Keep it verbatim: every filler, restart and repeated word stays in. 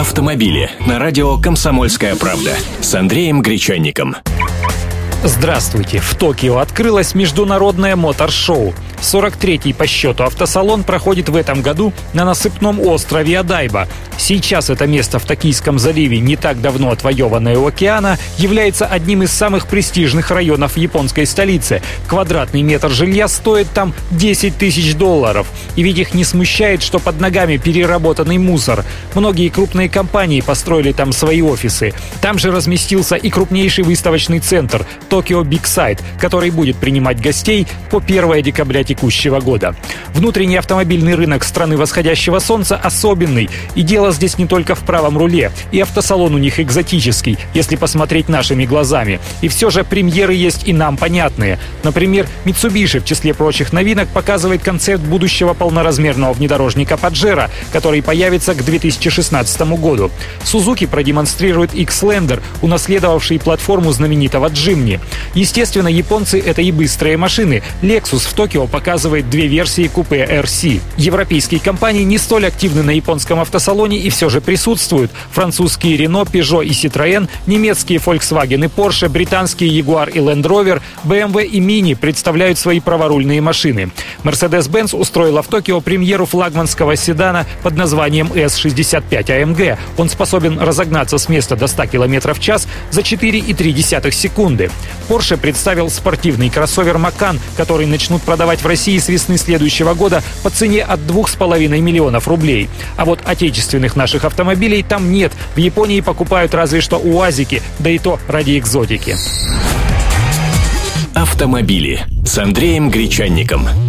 автомобили на радио «Комсомольская правда» с Андреем Гречанником. Здравствуйте! В Токио открылось международное мотор-шоу. сорок третий по счету автосалон проходит в этом году на насыпном острове Одаиба. Сейчас это место в Токийском заливе, не так давно отвоеванное у океана, является одним из самых престижных районов японской столицы. Квадратный метр жилья стоит там десять тысяч долларов. И ведь их не смущает, что под ногами переработанный мусор. Многие крупные компании построили там свои офисы. Там же разместился и крупнейший выставочный центр «Токио Биг Сайт», который будет принимать гостей по первое декабря текущего года. Внутренний автомобильный рынок страны восходящего солнца особенный. И дело здесь не только в правом руле. И автосалон у них экзотический, если посмотреть нашими глазами. И все же премьеры есть и нам понятные. Например, Mitsubishi в числе прочих новинок показывает концепт будущего полноразмерного внедорожника Pajero, который появится к две тысячи шестнадцатому году. Suzuki продемонстрирует X-Lander, унаследовавший платформу знаменитого Jimny. Естественно, японцы — это и быстрые машины. Lexus в Токио показывает две версии купе эр си. Европейские компании не столь активны на японском автосалоне и все же присутствуют. Французские Renault, Peugeot и Citroën, немецкие Volkswagen и Porsche, британские Jaguar и Land Rover, бэ эм вэ и Mini представляют свои праворульные машины. Mercedes-Benz устроила в Токио премьеру флагманского седана под названием эс шестьдесят пять а эм гэ. Он способен разогнаться с места до ста километров в час за четыре целых три десятых секунды. Porsche представил спортивный кроссовер Макан, который начнут продавать в России с весны следующего года по цене от двух с половиной миллионов рублей. А вот отечественных наших автомобилей там нет. В Японии покупают разве что УАЗики, да и то ради экзотики. Автомобили с Андреем Гречанником.